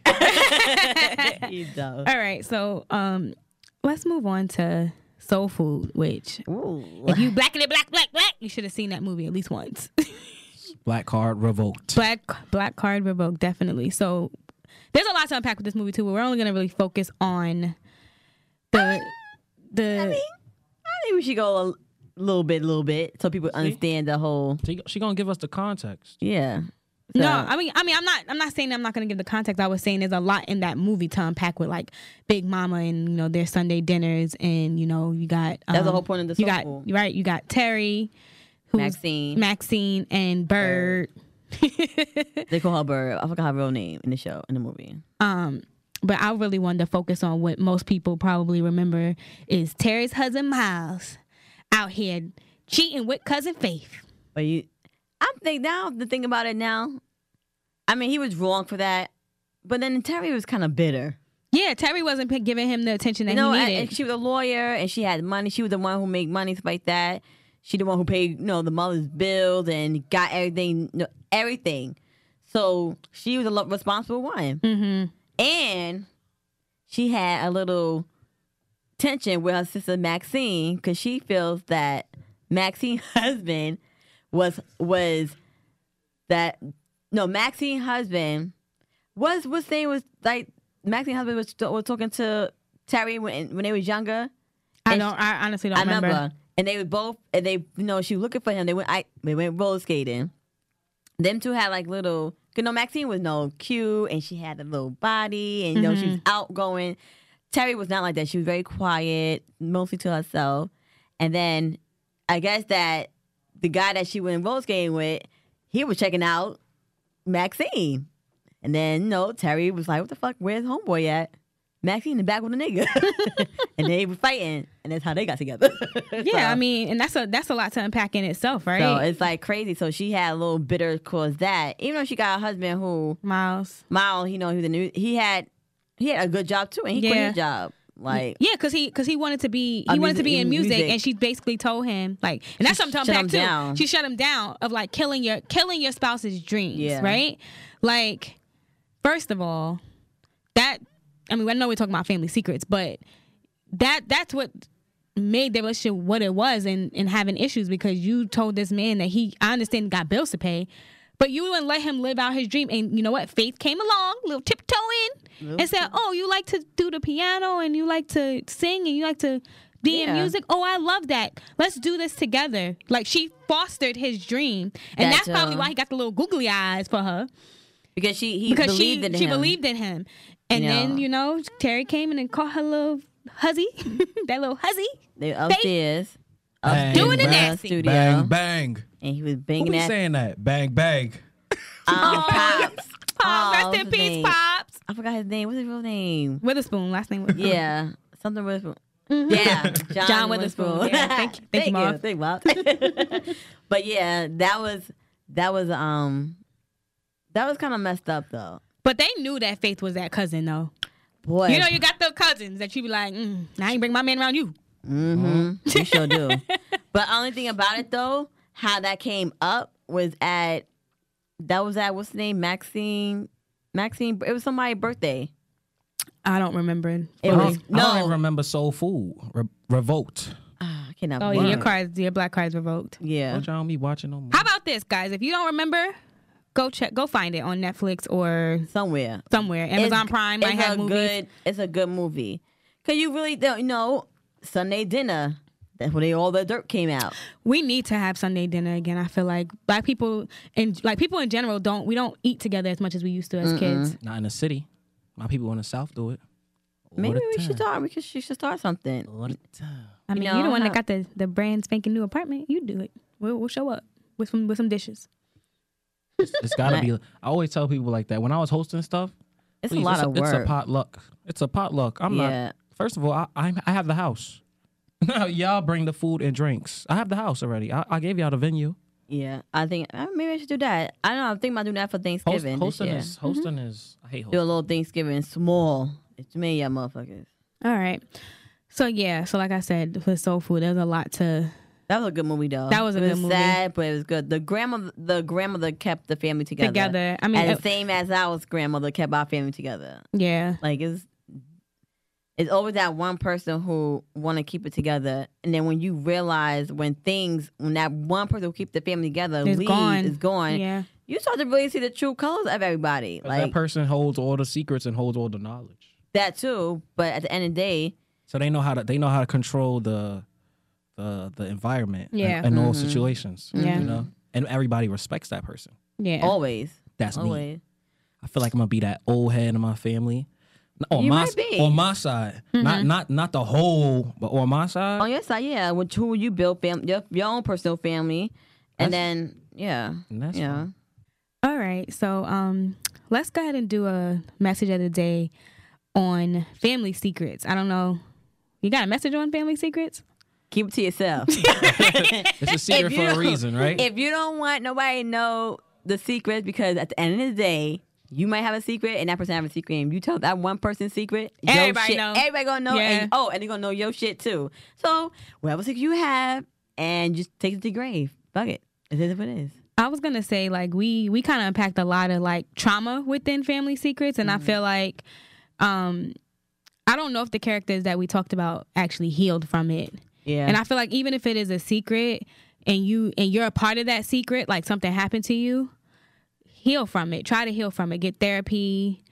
You dumb. All right, so um, let's move on to Soul Food, which Ooh. if you black and it black, black, black, you should have seen that movie at least once. Black Card Revoked. Black, black Card Revoked, definitely. So. There's a lot to unpack with this movie too. But we're only gonna really focus on the I mean, the. I, mean, I think we should go a little bit, little bit, so people See? understand the whole. She she gonna give us the context. Yeah. So. No, I mean, I mean, I'm not, I'm not saying I'm not gonna give the context. I was saying there's a lot in that movie to unpack with like Big Mama and you know their Sunday dinners and you know you got um, that's the whole point of the you got school. right you got Terry, who's Maxine, Maxine and Bird. Bird. They call her Bird. I forgot her real name in the show, in the movie. Um, but I really wanted to focus on what most people probably remember is Terry's husband Miles out here cheating with cousin Faith. But you, I'm think now the thing about it now. I mean, he was wrong for that, but then Terry was kind of bitter. Yeah, Terry wasn't giving him the attention that no, he needed. And she was a lawyer and she had money. She was the one who made money stuff like that. She the one who paid, you know, the mother's bills and got everything, you know, everything. So she was a responsible one. Mm-hmm. And she had a little tension with her sister Maxine because she feels that Maxine's husband was, was that, no, Maxine's husband was, was saying was like, Maxine's husband was, was talking to Terry when, when they was younger. I don't, she, I honestly don't I remember. remember. And they were both, and they, you know, she was looking for him. They went, I, they went roller skating. Them two had like little, you know, Maxine was no cute, and she had a little body, and you mm-hmm. know, she was outgoing. Terry was not like that. She was very quiet, mostly to herself. And then, I guess that the guy that she went roller skating with, he was checking out Maxine. And then, you know, Terry was like, "What the fuck? Where's homeboy at?" Maxine in the back with a nigga, and they were fighting, and that's how they got together. Yeah, so, I mean, and that's a that's a lot to unpack in itself, right? So it's like crazy. So she had a little bitter cause that, even though she got a husband who Miles, Miles, you know, he was a new, he had he had a good job too, and he yeah. quit his job, like yeah, cause he cause he wanted to be he wanted music, to be in music, music, and she basically told him like, and that's something to unpack too. Down. She shut him down of like killing your killing your spouse's dreams, yeah. right? Like, first of all, that. I mean, I know we're talking about family secrets, but that that's what made their relationship what it was and, and having issues because you told this man that he, I understand, got bills to pay, but you wouldn't let him live out his dream. And you know what? Faith came along, little tiptoeing, little and said, oh, you like to do the piano and you like to sing and you like to be yeah. in music? Oh, I love that. Let's do this together. Like, she fostered his dream. And that's, that's probably why he got the little googly eyes for her. Because she he because believed she, in she him. She believed in him. And you know. then, you know, Terry came in and caught her little hussy. That little hussy. They were upstairs. Bang, doing the nasty. Studio. Bang, bang. And he was banging Who at... Who saying that? Bang, bang. Um, Pops. Pops. Rest oh, in peace, name? Pops. I forgot his name. What's his real name? Witherspoon. Last name Witherspoon. Yeah. Something Witherspoon. Mm-hmm. Yeah. John, John Witherspoon. Witherspoon. Yeah. Thank you. Thank, thank you, Mom. Thank you, Mom. But yeah, that was, that was, um, that was kind of messed up, though. But they knew that Faith was that cousin, though. Boy. You know, you got the cousins that you be like, mm, I ain't bring my man around you. Mm-hmm. You sure do. But only thing about it, though, how that came up was at, that was at, what's the name? Maxine? Maxine? It was somebody's birthday. I don't remember it. it I, don't, no. I don't even remember Soul Food. Re Revolt. Oh, I cannot. Oh, yeah, your cards, your black cards revoked. Yeah. Don't y'all be watching no more. How about this, guys? If you don't remember, go check, go find it on Netflix or somewhere. Somewhere. Amazon it's, Prime might have movies. Good, it's a good movie. Because you really don't, you know, Sunday dinner. That's when they, all the dirt came out. We need to have Sunday dinner again. I feel like black people and like people in general don't we don't eat together as much as we used to as Mm-mm. kids. Not in the city. My people in the South do it. All Maybe we time. should start. We could, she should start something. All the time. I mean, you know, you're the one that got the the brand spanking new apartment. You do it. We'll, we'll show up with some with some dishes. It's, it's gotta be. I always tell people like that when I was hosting stuff. It's please, a lot it's a, of work. It's a potluck. It's a potluck. I'm yeah. not. First of all, I I'm, I have the house. Y'all bring the food and drinks. I have the house already. I, I gave y'all the venue. Yeah, I think maybe I should do that. I don't know. I'm thinking about doing that for Thanksgiving. Host, hosting is hosting mm-hmm. is. I hate hosting. Do a little Thanksgiving small. It's me, y'all motherfuckers. All right. So yeah. So like I said, for Soul Food, there's a lot to. That was a good movie, though. That was a it good was movie. Sad, but it was good. The grandma, the grandmother kept the family together. Together. I mean, and it, same as our grandmother kept our family together. Yeah. Like it's. It's always that one person who want to keep it together, and then when you realize when things, when that one person who keep the family together leaves, is gone, yeah. you start to really see the true colors of everybody. Like, that person holds all the secrets and holds all the knowledge. That too, but at the end of the day, so they know how to they know how to control the the the environment, yeah. in, in mm-hmm. all situations, yeah. you know, and everybody respects that person. Yeah, always. That's always. me. I feel like I'm gonna be that old head in my family. On you my on my side, mm-hmm. not not not the whole, but on my side. On your side, yeah. With who you built fam your, your own personal family, and that's, then yeah, and that's yeah. Fun. All right, so um, let's go ahead and do a message of the day on family secrets. I don't know, you got a message on family secrets? Keep it to yourself. It's a secret for a reason, right? If you don't want nobody to know the secrets, because at the end of the day. You might have a secret, and that person have a secret, and you tell that one person's secret, everybody knows. Everybody gonna know, yeah. and, oh, and they're gonna know your shit, too. So, whatever secret you have, and just take it to the grave. Fuck it. It is what it is. I was gonna say, like, we we kind of unpacked a lot of, like, trauma within family secrets, and mm-hmm. I feel like, um, I don't know if the characters that we talked about actually healed from it. Yeah. And I feel like even if it is a secret, and, you, and you're a part of that secret, like, something happened to you, heal from it. Try to heal from it. Get therapy.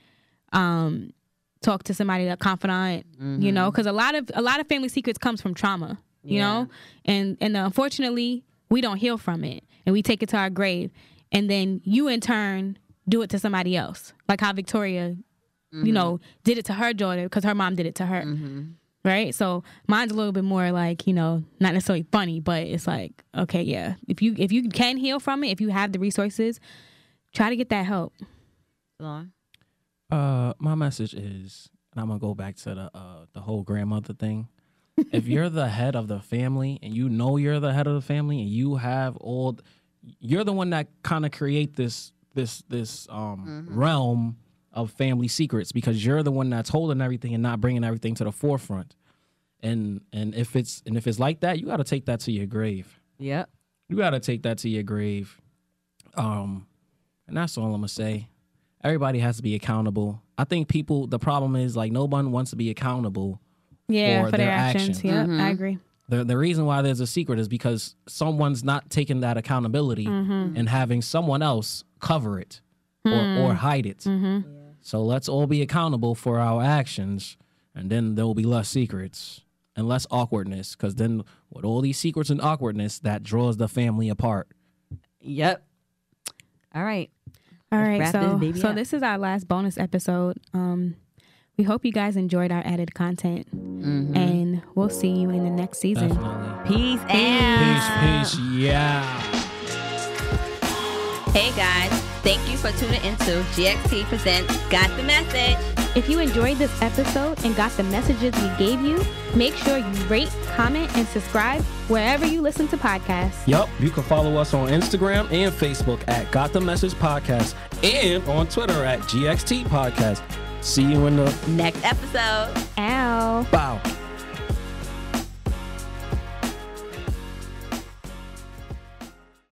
Um, talk to somebody, a confidant. Mm-hmm. You know, because a lot of a lot of family secrets comes from trauma. You yeah. know, and and unfortunately, we don't heal from it, and we take it to our grave, and then you in turn do it to somebody else. Like how Victoria, mm-hmm. you know, did it to her daughter because her mom did it to her. Mm-hmm. Right. So mine's a little bit more like, you know, not necessarily funny, but it's like, okay, yeah, if you if you can heal from it, if you have the resources. Try to get that help. Uh, my message is, and I'm gonna go back to the uh, the whole grandmother thing. If you're the head of the family, and you know you're the head of the family, and you have all, you're the one that kind of create this this this um mm-hmm. realm of family secrets because you're the one that's holding everything and not bringing everything to the forefront. And and if it's and if it's like that, you got to take that to your grave. Yeah, you got to take that to your grave. Um. And that's all I'm going to say. Everybody has to be accountable. I think people, the problem is, like, no one wants to be accountable yeah, for, for their, their actions. actions. Yeah, mm-hmm. I agree. The, the reason why there's a secret is because someone's not taking that accountability mm-hmm. and having someone else cover it or, mm. or hide it. Mm-hmm. So let's all be accountable for our actions, and then there will be less secrets and less awkwardness, because then with all these secrets and awkwardness, that draws the family apart. Yep. All right. All right, so this, so this is our last bonus episode. Um, we hope you guys enjoyed our added content, mm-hmm. and we'll see you in the next season. Definitely. Peace and peace, peace, yeah. Hey guys, thank you for tuning into G X T Presents Got the Message. If you enjoyed this episode and got the messages we gave you, make sure you rate, comment, and subscribe wherever you listen to podcasts. Yep, you can follow us on Instagram and Facebook at Got the Message Podcast and on Twitter at G X T Podcast. See you in the next episode. Ow. Bow.